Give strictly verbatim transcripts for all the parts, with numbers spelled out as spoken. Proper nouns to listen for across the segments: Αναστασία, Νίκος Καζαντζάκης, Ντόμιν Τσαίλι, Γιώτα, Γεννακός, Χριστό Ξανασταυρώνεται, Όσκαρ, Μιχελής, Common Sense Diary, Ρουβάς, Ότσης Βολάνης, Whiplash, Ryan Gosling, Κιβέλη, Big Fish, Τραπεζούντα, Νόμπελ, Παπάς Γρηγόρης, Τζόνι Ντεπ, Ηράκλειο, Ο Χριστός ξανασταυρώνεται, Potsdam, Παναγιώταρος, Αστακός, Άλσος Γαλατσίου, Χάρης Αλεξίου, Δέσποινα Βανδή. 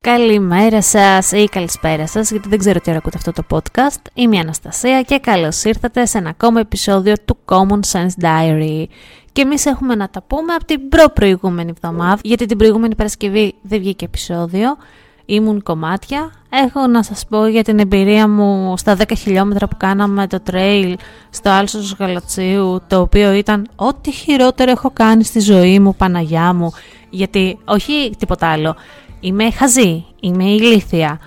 Καλημέρα σας ή καλησπέρα σας, γιατί δεν ξέρω τι ώρα ακούτε αυτό το podcast. Είμαι η Αναστασία και καλώς ήρθατε σε ένα ακόμα επεισόδιο του Common Sense Diary. Και εμείς έχουμε να τα πούμε από την προπροηγούμενη εβδομάδα, γιατί την προηγούμενη Παρασκευή δεν βγήκε επεισόδιο, ήμουν κομμάτια. Έχω να σας πω για την εμπειρία μου στα δέκα χιλιόμετρα που κάναμε το trail στο Άλσο του Γαλατσίου, το οποίο ήταν ό,τι χειρότερο έχω κάνει στη ζωή μου, Παναγιά μου, γιατί όχι τίποτα άλλο. Είμαι χαζή, είμαι ηλίθια.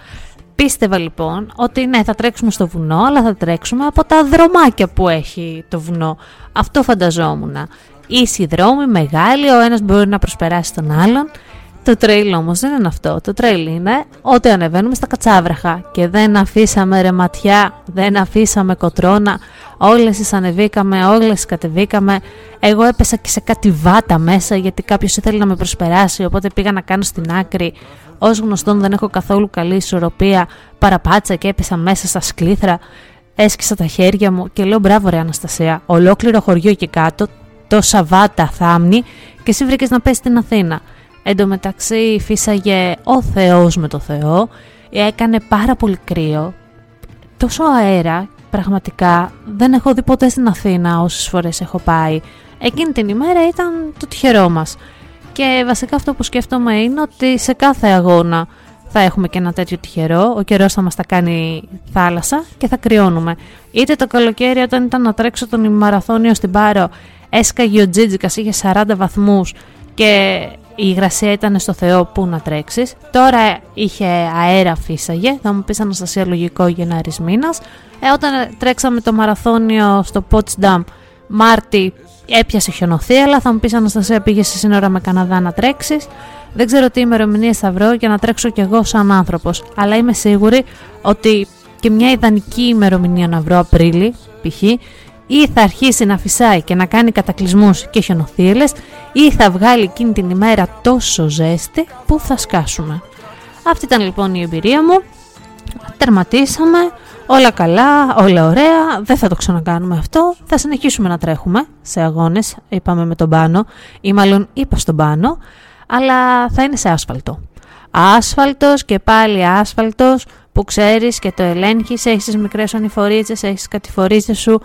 Πίστευα λοιπόν ότι ναι, θα τρέξουμε στο βουνό, αλλά θα τρέξουμε από τα δρομάκια που έχει το βουνό. Αυτό φανταζόμουν. Ίσοι δρόμοι, μεγάλοι, ο ένας μπορεί να προσπεράσει τον άλλον. Το τρέιλ όμως δεν είναι αυτό. Το τρέιλ είναι ότι ανεβαίνουμε στα κατσάβραχα και δεν αφήσαμε ρεματιά, δεν αφήσαμε κοτρώνα. Όλες τις ανεβήκαμε, όλες τις κατεβήκαμε. Εγώ έπεσα και σε κάτι βάτα μέσα γιατί κάποιος ήθελε να με προσπεράσει, οπότε πήγα να κάνω στην άκρη. Ως γνωστόν δεν έχω καθόλου καλή ισορροπία, παραπάτσα και έπεσα μέσα στα σκλήθρα. Έσκυσα τα χέρια μου και λέω μπράβο ρε Αναστασία, ολόκληρο χωριό εκεί κάτω, τόσα βάτα θάμνη και εσύ βρήκες να πες στην Αθήνα. Εν τω μεταξύ φύσαγε ο Θεός με το Θεό, έκανε πάρα πολύ κρύο, τόσο αέρα, πραγματικά δεν έχω δει ποτέ στην Αθήνα όσες φορές έχω πάει. Εκείνη την ημέρα ήταν το τυχερό μας. Και βασικά αυτό που σκέφτομαι είναι ότι σε κάθε αγώνα θα έχουμε και ένα τέτοιο τυχερό, ο καιρός θα μας τα κάνει θάλασσα και θα κρυώνουμε. Είτε το καλοκαίρι όταν ήταν να τρέξω τον ημαραθώνιο στην Πάρο, έσκαγε ο Τζίτζικας, είχε σαράντα βαθμούς και η υγρασία ήταν στο Θεό, που να τρέξεις. Τώρα είχε αέρα, φύσαγε. Θα μου πεις Αναστασία, λογικό Γενάρης μήνας. Ε, όταν τρέξαμε το μαραθώνιο στο Potsdam Μάρτι, έπιασε χιονοθύελλα, αλλά θα μου πεις Αναστασία, πήγες σε σύνορα με Καναδά να τρέξεις. Δεν ξέρω τι ημερομηνίες θα βρω για να τρέξω κι εγώ σαν άνθρωπος. Αλλά είμαι σίγουρη ότι και μια ιδανική ημερομηνία να βρω, Απρίλη π.χ., ή θα αρχίσει να φυσάει και να κάνει κατακλυσμούς και χιονοθύελλες, ή θα βγάλει εκείνη την ημέρα τόσο ζέστη που θα σκάσουμε. Αυτή ήταν λοιπόν η εμπειρία μου. Τερματίσαμε, όλα καλά, όλα ωραία, δεν θα το ξανακάνουμε αυτό. Θα συνεχίσουμε να τρέχουμε σε αγώνες, είπαμε με τον Πάνο, ή μάλλον είπα στον Πάνο, αλλά θα είναι σε άσφαλτο. Άσφαλτος και πάλι άσφαλτος που ξέρεις και το ελέγχεις, έχεις τις μικρές ανηφορίτσες, έχεις τις κατηφορίτσες σου,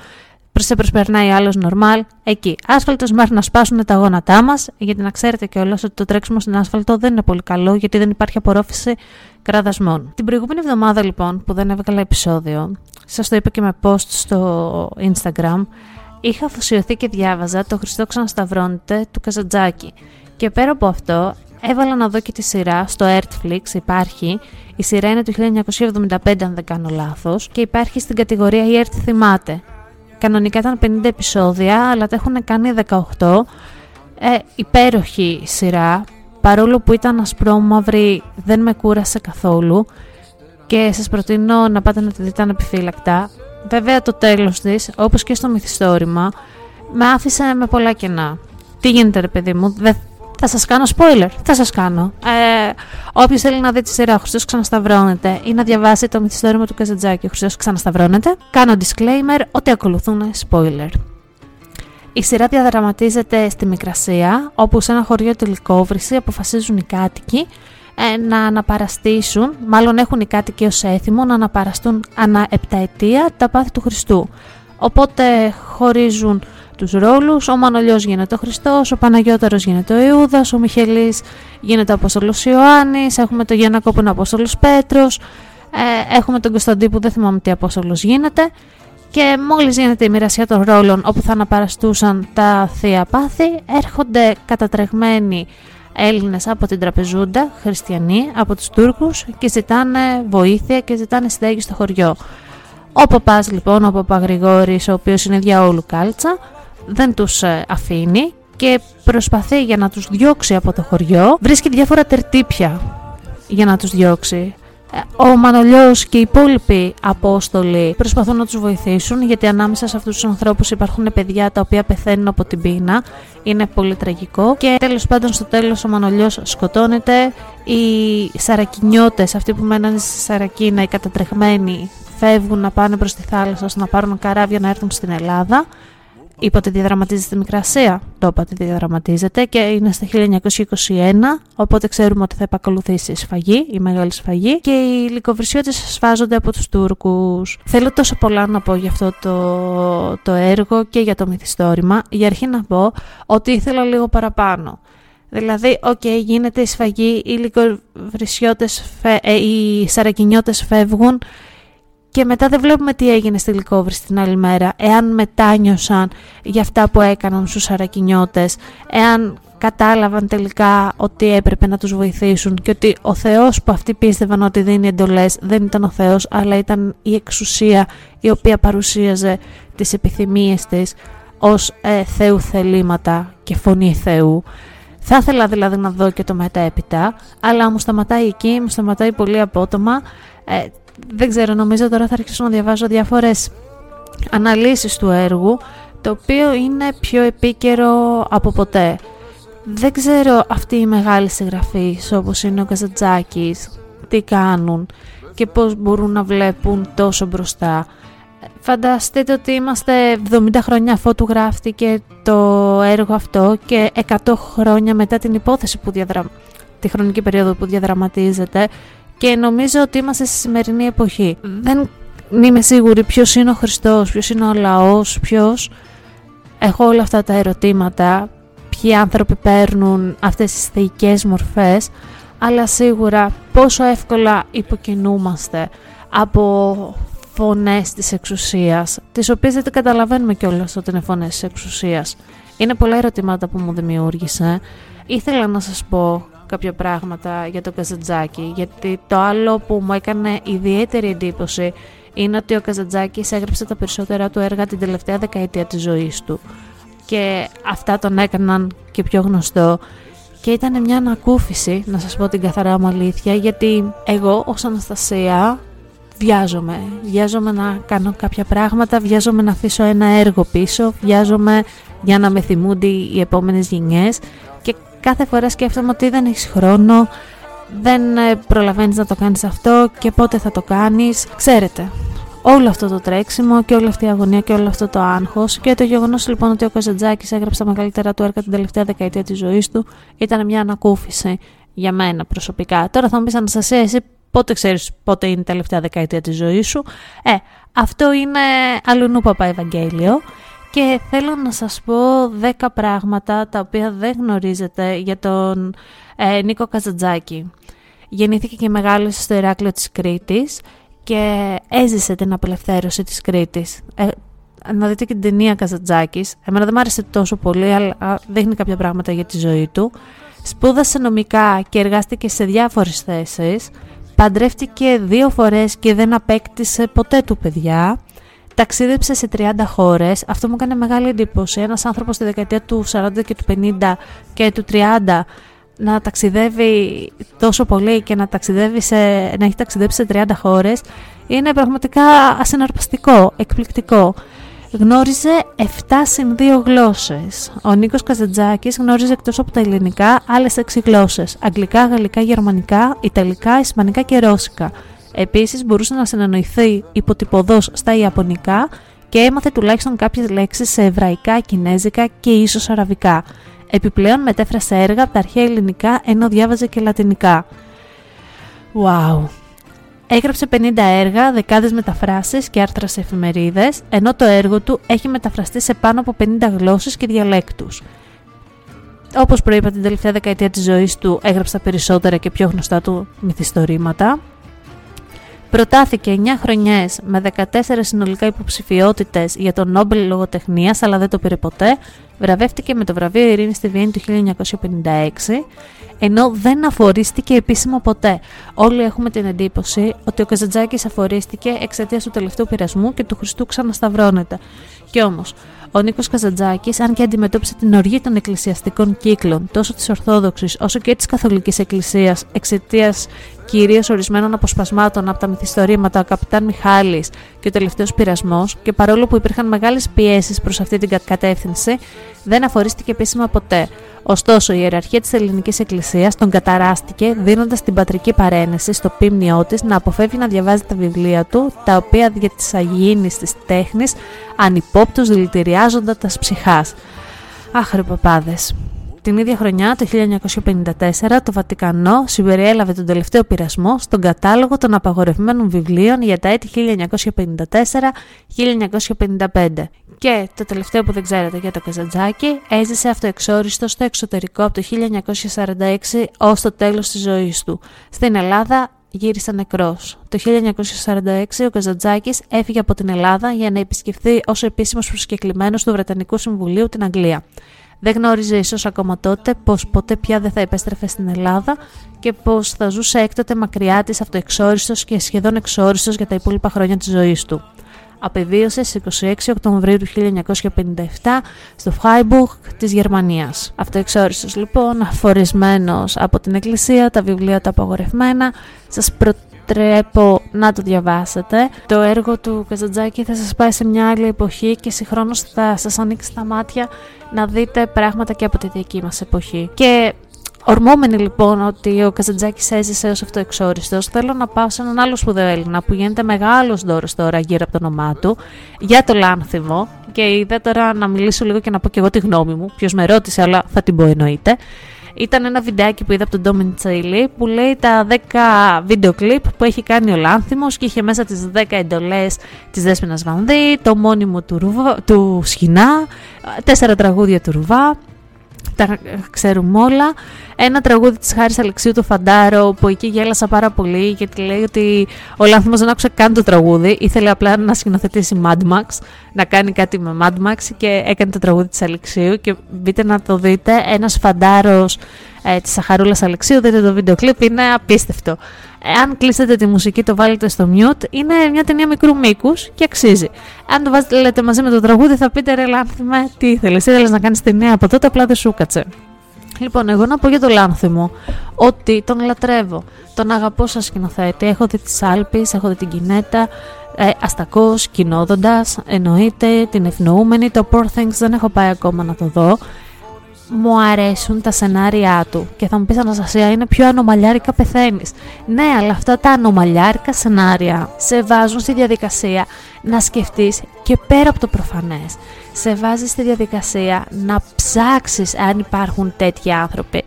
σε προσπερνάει άλλος νορμάλ, εκεί. Άσφαλτος μέχρι να σπάσουν τα γόνατά μας, γιατί να ξέρετε κιόλας ότι το τρέξιμο στην άσφαλτο δεν είναι πολύ καλό, γιατί δεν υπάρχει απορρόφηση κραδασμών. Την προηγούμενη εβδομάδα λοιπόν που δεν έβγαλα επεισόδιο, σας το είπα και με post στο Instagram, είχα αφοσιωθεί και διάβαζα το Χριστό Ξανασταυρώνεται του Καζαντζάκη. Και πέρα από αυτό, έβαλα να δω και τη σειρά στο Earthflix, υπάρχει. Η σειρά είναι του χίλια εννιακόσια εβδομήντα πέντε, αν δεν κάνω λάθος, και υπάρχει στην κατηγορία η Earth θυμάται. Κανονικά ήταν πενήντα επεισόδια, αλλά τα έχουν κάνει δεκαοκτώ. Ε, υπέροχη σειρά, παρόλο που ήταν ασπρόμαυρη, δεν με κούρασε καθόλου. Και σας προτείνω να πάτε να τη δείτε ανεπιφύλακτα. Βέβαια το τέλος της, όπως και στο μυθιστόρημα, με άφησε με πολλά κενά. Τι γίνεται ρε παιδί μου, δεν... θα σας κάνω spoiler, θα σας κάνω. Ε, όποιος θέλει να δει τη σειρά Χριστός Ξανασταυρώνεται ή να διαβάσει το μυθιστόρημα του Καζαντζάκη Χριστός Ξανασταυρώνεται, κάνω disclaimer ότι ακολουθούν spoiler. Η σειρά διαδραματίζεται στη Μικρασία, όπου σε ένα χωριό τελικόβρηση αποφασίζουν οι κάτοικοι ε, να αναπαραστήσουν, μάλλον έχουν οι κάτοικοι ως έθιμο να αναπαραστούν ανά επταετία τα πάθη του Χριστού. Οπότε χωρίζουν τους ρόλους, ο Μανολιός γίνεται ο Χριστός, ο Παναγιώταρος γίνεται ο Ιούδας, ο Μιχελής γίνεται ο Απόστολος Ιωάννης, έχουμε τον Γεννακό που είναι ο Απόστολος Πέτρος, ε, έχουμε τον Κωνσταντή που δεν θυμάμαι τι Απόστολος γίνεται και μόλις γίνεται η μοιρασία των ρόλων όπου θα αναπαραστούσαν τα θεία πάθη, έρχονται κατατρεγμένοι Έλληνες από την Τραπεζούντα, χριστιανοί από τους Τούρκους και ζητάνε βοήθεια και ζητάνε συνταγή στο χωριό. Ο Παπάς λοιπόν, ο Παπά Γρηγόρης, ο οποίος είναι διαόλου κάλτσα, δεν τους αφήνει και προσπαθεί για να τους διώξει από το χωριό. Βρίσκει διάφορα τερτύπια για να τους διώξει. Ο Μανολιός και οι υπόλοιποι Απόστολοι προσπαθούν να τους βοηθήσουν, γιατί ανάμεσα σε αυτούς τους ανθρώπους υπάρχουν παιδιά τα οποία πεθαίνουν από την πείνα. Είναι πολύ τραγικό. Και τέλος πάντων, στο τέλος ο Μανολιός σκοτώνεται. Οι Σαρακινιώτες, αυτοί που μένανε στη Σαρακίνα, οι κατατρεχμένοι, φεύγουν να πάνε προς τη θάλασσα ώστε να πάρουν καράβια να έρθουν στην Ελλάδα. Είπατε διαδραματίζεται η Μικρασία, το είπατε διαδραματίζεται και είναι στα χίλια εννιακόσια είκοσι ένα, οπότε ξέρουμε ότι θα επακολουθήσει η σφαγή, η μεγάλη σφαγή, και οι λυκοβρισιώτες σφάζονται από τους Τούρκους. Θέλω τόσο πολλά να πω για αυτό το, το έργο και για το μυθιστόρημα. Για αρχή να πω ότι ήθελα λίγο παραπάνω. Δηλαδή, οκ, okay, γίνεται η σφαγή, οι λυκοβρισιώτες, ε, οι Σαρακινιώτες φεύγουν, και μετά δεν βλέπουμε τι έγινε στη Λυκόβριση την άλλη μέρα, εάν μετάνιωσαν για αυτά που έκαναν στους Σαρακινιώτες, εάν κατάλαβαν τελικά ότι έπρεπε να τους βοηθήσουν και ότι ο Θεός που αυτοί πίστευαν ότι δίνει εντολές δεν ήταν ο Θεός, αλλά ήταν η εξουσία η οποία παρουσίαζε τις επιθυμίες της ως ε, Θεού θελήματα και φωνή Θεού. Θα ήθελα δηλαδή να δω και το μετέπειτα, αλλά μου σταματάει εκεί, μου σταματάει πολύ απότομα. ε, Δεν ξέρω, νομίζω τώρα θα αρχίσω να διαβάζω διάφορες αναλύσεις του έργου, το οποίο είναι πιο επίκαιρο από ποτέ. Δεν ξέρω αυτοί οι μεγάλοι συγγραφείς όπως είναι ο Καζαντζάκης τι κάνουν και πώς μπορούν να βλέπουν τόσο μπροστά. Φανταστείτε ότι είμαστε εβδομήντα χρόνια αφότου γράφτηκε το έργο αυτό και εκατό χρόνια μετά την υπόθεση που διαδρα... τη χρονική περίοδο που διαδραματίζεται. Και νομίζω ότι είμαστε στη σημερινή εποχή. Δεν είμαι σίγουρη ποιος είναι ο Χριστός, ποιος είναι ο λαός, ποιος. Έχω όλα αυτά τα ερωτήματα, ποιοι άνθρωποι παίρνουν αυτές τις θεϊκές μορφές, αλλά σίγουρα πόσο εύκολα υποκινούμαστε από φωνές της εξουσίας, τις οποίες δεν καταλαβαίνουμε κιόλας ότι είναι φωνές της εξουσίας. Είναι πολλά ερωτήματα που μου δημιούργησε. Ήθελα να σας πω κάποια πράγματα για τον Καζαντζάκη, γιατί το άλλο που μου έκανε ιδιαίτερη εντύπωση είναι ότι ο Καζαντζάκης έγραψε τα περισσότερα του έργα την τελευταία δεκαετία της ζωής του και αυτά τον έκαναν και πιο γνωστό, και ήταν μια ανακούφιση, να σας πω την καθαρά μου αλήθεια, γιατί εγώ ως Αναστασία βιάζομαι, βιάζομαι να κάνω κάποια πράγματα, βιάζομαι να αφήσω ένα έργο πίσω, βιάζομαι για να με θυμούνται οι επόμενες γενιές. Κάθε φορά σκέφτομαι ότι δεν έχεις χρόνο, δεν προλαβαίνεις να το κάνεις αυτό και πότε θα το κάνεις. Ξέρετε, όλο αυτό το τρέξιμο και όλη αυτή η αγωνία και όλο αυτό το άγχος, και το γεγονός λοιπόν ότι ο Καζαντζάκης έγραψε τα μεγαλύτερα του έργα την τελευταία δεκαετία της ζωής του ήταν μια ανακούφιση για μένα προσωπικά. Τώρα θα μου πεις, Αναστασία, εσύ πότε ξέρεις πότε είναι η τελευταία δεκαετία της ζωής σου? Ε, αυτό είναι αλλουνού παπά Ευαγγέλιο. Και θέλω να σας πω δέκα πράγματα τα οποία δεν γνωρίζετε για τον ε, Νίκο Καζαντζάκη. Γεννήθηκε και μεγάλωσε στο Ηράκλειο της Κρήτης και έζησε την απελευθέρωση της Κρήτης. Ε, να δείτε και την ταινία Καζαντζάκης. Εμένα δεν μου άρεσε τόσο πολύ, αλλά δείχνει κάποια πράγματα για τη ζωή του. Σπούδασε νομικά και εργάστηκε σε διάφορες θέσεις. Παντρεύτηκε δύο φορές και δεν απέκτησε ποτέ του παιδιά. Ταξίδεψε σε τριάντα χώρες, αυτό μου έκανε μεγάλη εντύπωση. Ένας άνθρωπος στη δεκαετία του σαράντα και του πενήντα και του τριάντα να ταξιδεύει τόσο πολύ και να, ταξιδεύει σε, να έχει ταξιδέψει σε τριάντα χώρες είναι πραγματικά ασυναρπαστικό, εκπληκτικό. Γνώριζε επτά συν δύο γλώσσες. Ο Νίκος Καζαντζάκης γνώριζε εκτός από τα ελληνικά άλλες έξι γλώσσες. Αγγλικά, γαλλικά, γερμανικά, ιταλικά, ισπανικά και ρώσικα. Επίσης μπορούσε να συνεννοηθεί υποτυπωδώς στα ιαπωνικά και έμαθε τουλάχιστον κάποιες λέξεις σε εβραϊκά, κινέζικα και ίσως αραβικά. Επιπλέον μετέφρασε έργα από τα αρχαία ελληνικά, ενώ διάβαζε και λατινικά. Wow! Έγραψε πενήντα έργα, δεκάδες μεταφράσεις και άρθρα σε εφημερίδες, ενώ το έργο του έχει μεταφραστεί σε πάνω από πενήντα γλώσσες και διαλέκτους. Όπως προείπα, την τελευταία δεκαετία της ζωής του έγραψε τα περισσότερα και πιο γνωστά του μυθιστορήματα. Προτάθηκε εννιά χρονιές με δεκατέσσερις συνολικά υποψηφιότητες για τον Νόμπελ λογοτεχνίας, αλλά δεν το πήρε ποτέ. Βραβεύτηκε με το βραβείο Ειρήνη στη Βιέννη του χίλια εννιακόσια πενήντα έξι, ενώ δεν αφορίστηκε επίσημα ποτέ. Όλοι έχουμε την εντύπωση ότι ο Καζαντζάκης αφορίστηκε εξαιτίας του τελευταίου πειρασμού και του Χριστού Ξανασταυρώνεται. Κι όμως, Ο Νίκος Καζαντζάκης, αν και αντιμετώπισε την οργή των εκκλησιαστικών κύκλων, τόσο της Ορθόδοξης όσο και της Καθολικής Εκκλησίας, εξαιτίας κυρίως ορισμένων αποσπασμάτων από τα μυθιστορήματα «Ο Καπιτάν Μιχάλης» και «Ο Τελευταίος Πειρασμός», και παρόλο που υπήρχαν μεγάλες πιέσεις προς αυτή την κατεύθυνση, δεν αφορίστηκε επίσημα ποτέ. Ωστόσο, η ιεραρχία της Ελληνικής Εκκλησίας τον καταράστηκε, δίνοντας την πατρική παρένεση στο πίμνιό της να αποφεύγει να διαβάζει τα βιβλία του, τα οποία δια της αγιείνης της τέχνης ανυπόπτως δηλητηριάζοντα τας ψυχάς. Άχρε παπάδες. Την ίδια χρονιά, το χίλια εννιακόσια πενήντα τέσσερα, το Βατικανό συμπεριέλαβε τον τελευταίο πειρασμό στον κατάλογο των απαγορευμένων βιβλίων για τα έτη χίλια εννιακόσια πενήντα τέσσερα με χίλια εννιακόσια πενήντα πέντε. Και το τελευταίο που δεν ξέρετε για το Καζαντζάκη, έζησε αυτοεξόριστο στο εξωτερικό από το χίλια εννιακόσια σαράντα έξι ως το τέλος της ζωής του. Στην Ελλάδα γύρισε νεκρός. Το χίλια εννιακόσια σαράντα έξι ο Καζαντζάκης έφυγε από την Ελλάδα για να επισκεφθεί ως επίσημος προσκεκλημένος του Βρετανικού Συμβουλίου την Αγγλία. Δεν γνώριζε ίσως ακόμα τότε πως ποτέ πια δεν θα επέστρεφε στην Ελλάδα και πως θα ζούσε έκτοτε μακριά της αυτοεξόριστος και σχεδόν εξόριστος για τα υπόλοιπα χρόνια της ζωής του. Απεβίωσε στις είκοσι έξι Οκτωβρίου του χίλια εννιακόσια πενήντα επτά στο Freiburg της Γερμανίας. Αυτοεξόριστος λοιπόν, αφορισμένος από την Εκκλησία, τα βιβλία τα απαγορευμένα. Σας προτρέπω να το διαβάσετε. Το έργο του Καζαντζάκη θα σας πάει σε μια άλλη εποχή και συγχρόνως θα σας ανοίξει τα μάτια να δείτε πράγματα και από τη δική μας εποχή. Και ορμόμενοι λοιπόν ότι ο Καζαντζάκης έζησε ως αυτοεξόριστος, θέλω να πάω σε έναν άλλο σπουδαίο Έλληνα που γίνεται μεγάλος δώρος τώρα γύρω από το όνομά του, για το Λάνθιμο. Και είδα τώρα να μιλήσω λίγο και να πω και εγώ τη γνώμη μου. Ποιος με ρώτησε, αλλά θα την πω εννοείται. Ήταν ένα βιντεάκι που είδα από τον Ντόμιν Τσαίλι που λέει τα δέκα βίντεο κλιπ που έχει κάνει ο Λάνθιμος και είχε μέσα τις δέκα εντολές της Δέσποινας Βανδή, το μόνιμο του, Ρουβα, του Σχοινά, τέσσερα τραγούδια του Ρουβά. Τα ξέρουμε όλα. Ένα τραγούδι της Χάρης Αλεξίου, το Φαντάρο, που εκεί γέλασα πάρα πολύ γιατί λέει ότι ο Λάνθιμος δεν άκουσε καν το τραγούδι, ήθελε απλά να σκηνοθετήσει Mad Max, να κάνει κάτι με Mad Max και έκανε το τραγούδι της Αλεξίου. Και μπείτε να το δείτε, ένας Φαντάρος ε, της Αχαρούλας Αλεξίου, δείτε το βίντεο κλιπ, είναι απίστευτο. Αν κλείσετε τη μουσική, το βάλετε στο mute, είναι μια ταινία μικρού μήκους και αξίζει. Αν το βάλετε μαζί με το τραγούδι, θα πείτε ρε Λάνθιμε, τι ήθελες, ήθελες να κάνεις ταινία από τότε, απλά δεν σου κάτσε. Λοιπόν, εγώ να πω για το Λάνθιμο ότι τον λατρεύω, τον αγαπώ σαν σκηνοθέτη. Έχω δει τις Άλπεις, έχω δει την Κινέτα, ε, Αστακός, Κυνόδοντας, εννοείται, την Ευνοούμενη, το Poor Things δεν έχω πάει ακόμα να το δω. Μου αρέσουν τα σενάρια του και θα μου πεις Αναστασία, είναι πιο ανομαλιάρικα πεθαίνεις. Ναι, αλλά αυτά τα ανομαλιάρικα σενάρια σε βάζουν στη διαδικασία να σκεφτείς και πέρα από το προφανές. Σε βάζει στη διαδικασία να ψάξεις αν υπάρχουν τέτοιοι άνθρωποι.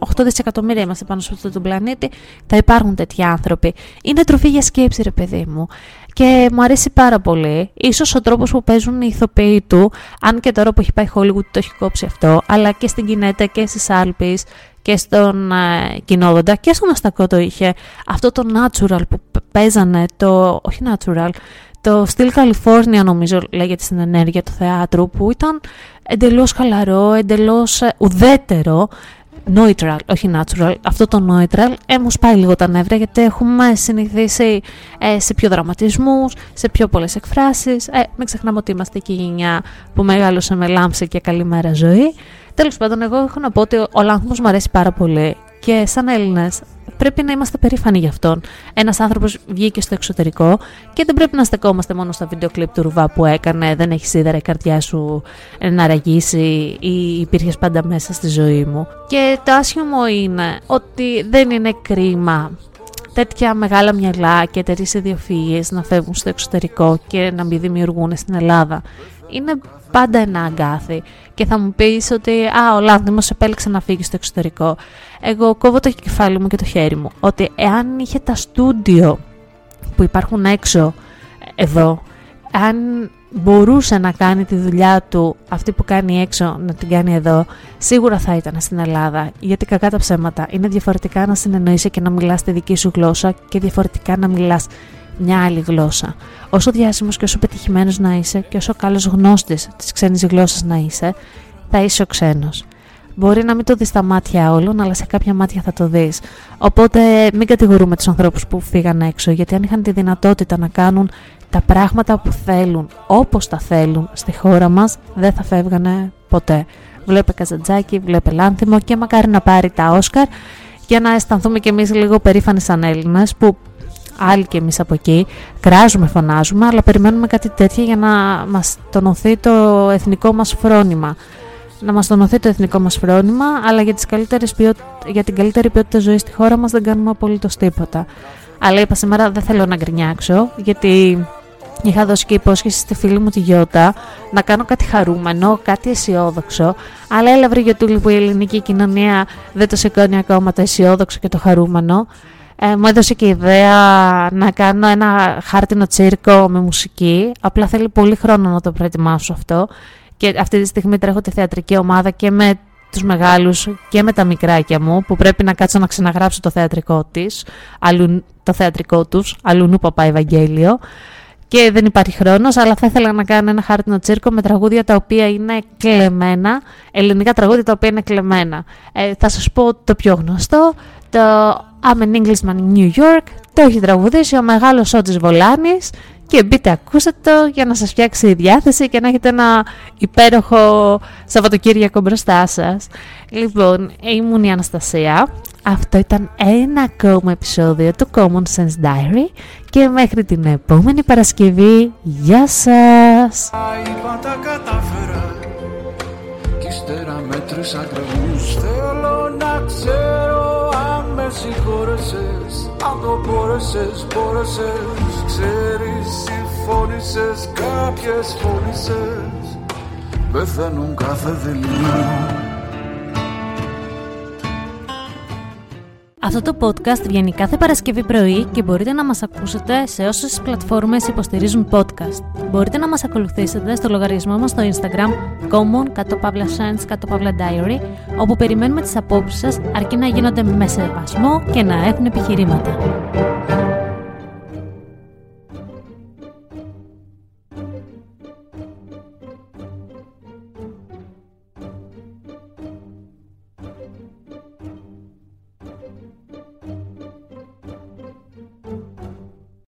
οκτώ δισεκατομμύρια είμαστε πάνω σε αυτόν τον πλανήτη, θα υπάρχουν τέτοιοι άνθρωποι. Είναι τροφή για σκέψη ρε παιδί μου. Και μου αρέσει πάρα πολύ. Ίσως ο τρόπος που παίζουν οι ηθοποιοί του, αν και τώρα που έχει πάει Hollywood το έχει κόψει αυτό, αλλά και στην Κινέτα και στις Άλπεις και στον ε, Κυνόδοντα και στον Αστακό το είχε. Αυτό το natural που παίζανε, το, όχι natural, το στυλ Καλιφόρνια νομίζω λέγεται στην ενέργεια του θεάτρου, που ήταν εντελώς χαλαρό, εντελώς ουδέτερο, neutral, όχι natural, αυτό το neutral ε, μου σπάει λίγο τα νεύρα γιατί έχουμε συνηθίσει ε, σε πιο δραματισμούς, σε πιο πολλές εκφράσεις. Ε, μην ξεχνάμε ότι είμαστε και η γενιά που μεγάλωσε με λάμψη και καλημέρα ζωή. Τέλος πάντων, εγώ έχω να πω ότι ο Λάνθιμος μου αρέσει πάρα πολύ και σαν Έλληνες πρέπει να είμαστε περήφανοι γι' αυτόν. Ένας άνθρωπος βγήκε στο εξωτερικό και δεν πρέπει να στεκόμαστε μόνο στα βίντεο κλιπ του Ρουβά που έκανε. Δεν έχει σίδερα η καρδιά σου να ραγίσει ή υπήρχες πάντα μέσα στη ζωή μου. Και το άσχημο είναι ότι δεν είναι κρίμα τέτοια μεγάλα μυαλά και τέτοιες ιδιοφυΐες να φεύγουν στο εξωτερικό και να μην δημιουργούν στην Ελλάδα. Είναι πάντα ένα αγκάθι και θα μου πεις ότι «Α, ο Λάνθιμος επέλεξε να φύγει στο εξωτερικό». Εγώ κόβω το κεφάλι μου και το χέρι μου ότι εάν είχε τα στούντιο που υπάρχουν έξω εδώ, αν μπορούσε να κάνει τη δουλειά του αυτή που κάνει έξω να την κάνει εδώ, σίγουρα θα ήταν στην Ελλάδα, γιατί κακά τα ψέματα είναι διαφορετικά να συνεννοείσαι και να μιλάς τη δική σου γλώσσα και διαφορετικά να μιλάς μια άλλη γλώσσα. Όσο διάσημος και όσο πετυχημένος να είσαι και όσο καλός γνώστης της ξένης γλώσσας να είσαι, θα είσαι ο ξένος. Μπορεί να μην το δεις στα μάτια όλων, αλλά σε κάποια μάτια θα το δεις. Οπότε μην κατηγορούμε τους ανθρώπους που φύγαν έξω, γιατί αν είχαν τη δυνατότητα να κάνουν τα πράγματα που θέλουν, όπως τα θέλουν στη χώρα μας, δεν θα φεύγανε ποτέ. Βλέπε Καζαντζάκη, βλέπε Λάνθιμο και μακάρι να πάρει τα Όσκαρ για να αισθανθούμε κι εμείς λίγο περήφανοι σαν Έλληνες, που άλλοι κι εμείς από εκεί κράζουμε, φωνάζουμε, αλλά περιμένουμε κάτι τέτοιο για να μας τονωθεί το εθνικό μας φρόνημα. Να μας τονωθεί το εθνικό μας φρόνημα, αλλά για, τις καλύτερες ποιότητα, για την καλύτερη ποιότητα ζωής στη χώρα μας δεν κάνουμε απολύτως τίποτα. Αλλά είπα σήμερα δεν θέλω να γκρινιάξω, γιατί είχα δώσει και υπόσχεση στη φίλη μου τη Γιώτα να κάνω κάτι χαρούμενο, κάτι αισιόδοξο. Αλλά έλα βρε Γιωτούλη που η ελληνική κοινωνία δεν το σηκώνει ακόμα το αισιόδοξο και το χαρούμενο. Ε, μου έδωσε και ιδέα να κάνω ένα χάρτινο τσίρκο με μουσική. Απλά θέλει πολύ χρόνο να το προετοιμάσω αυτό. Και αυτή τη στιγμή τρέχω τη θεατρική ομάδα και με τους μεγάλους και με τα μικράκια μου, που πρέπει να κάτσω να ξαναγράψω το θεατρικό της, αλλου, το θεατρικό τους, αλλουνού Παπά Ευαγγέλιο. Και δεν υπάρχει χρόνος, αλλά θα ήθελα να κάνω ένα χάρτινο τσίρκο με τραγούδια τα οποία είναι κλεμμένα, ελληνικά τραγούδια τα οποία είναι κλεμμένα. Ε, θα σας πω το πιο γνωστό, το I'm an Englishman in New York, το έχει τραγουδήσει ο μεγάλος Ότσης Βολάνης και μπείτε ακούσετε το για να σας φτιάξει η διάθεση και να έχετε ένα υπέροχο Σαββατοκύριακο μπροστά σας. Λοιπόν, ήμουν η Αναστασία. Αυτό ήταν ένα ακόμα επεισόδιο του Common Sense Diary και μέχρι την επόμενη Παρασκευή, γεια σας! Είπα τα κατάφερα κι ύστερα μέτρησα ακριβώς. Θέλω να ξέρω αν με συγχώρεσες, αν το μπόρεσες, μπόρεσες. Ξέρεις, συμφώνησες, κάποιες φώνησες πεθαίνουν κάθε δειλιά. Αυτό το podcast βγαίνει κάθε Παρασκευή πρωί και μπορείτε να μας ακούσετε σε όσες πλατφόρμες υποστηρίζουν podcast. Μπορείτε να μας ακολουθήσετε στο λογαριασμό μας στο Instagram common_sense_diary, όπου περιμένουμε τις απόψεις σας αρκεί να γίνονται με σεβασμό και να έχουν επιχειρήματα.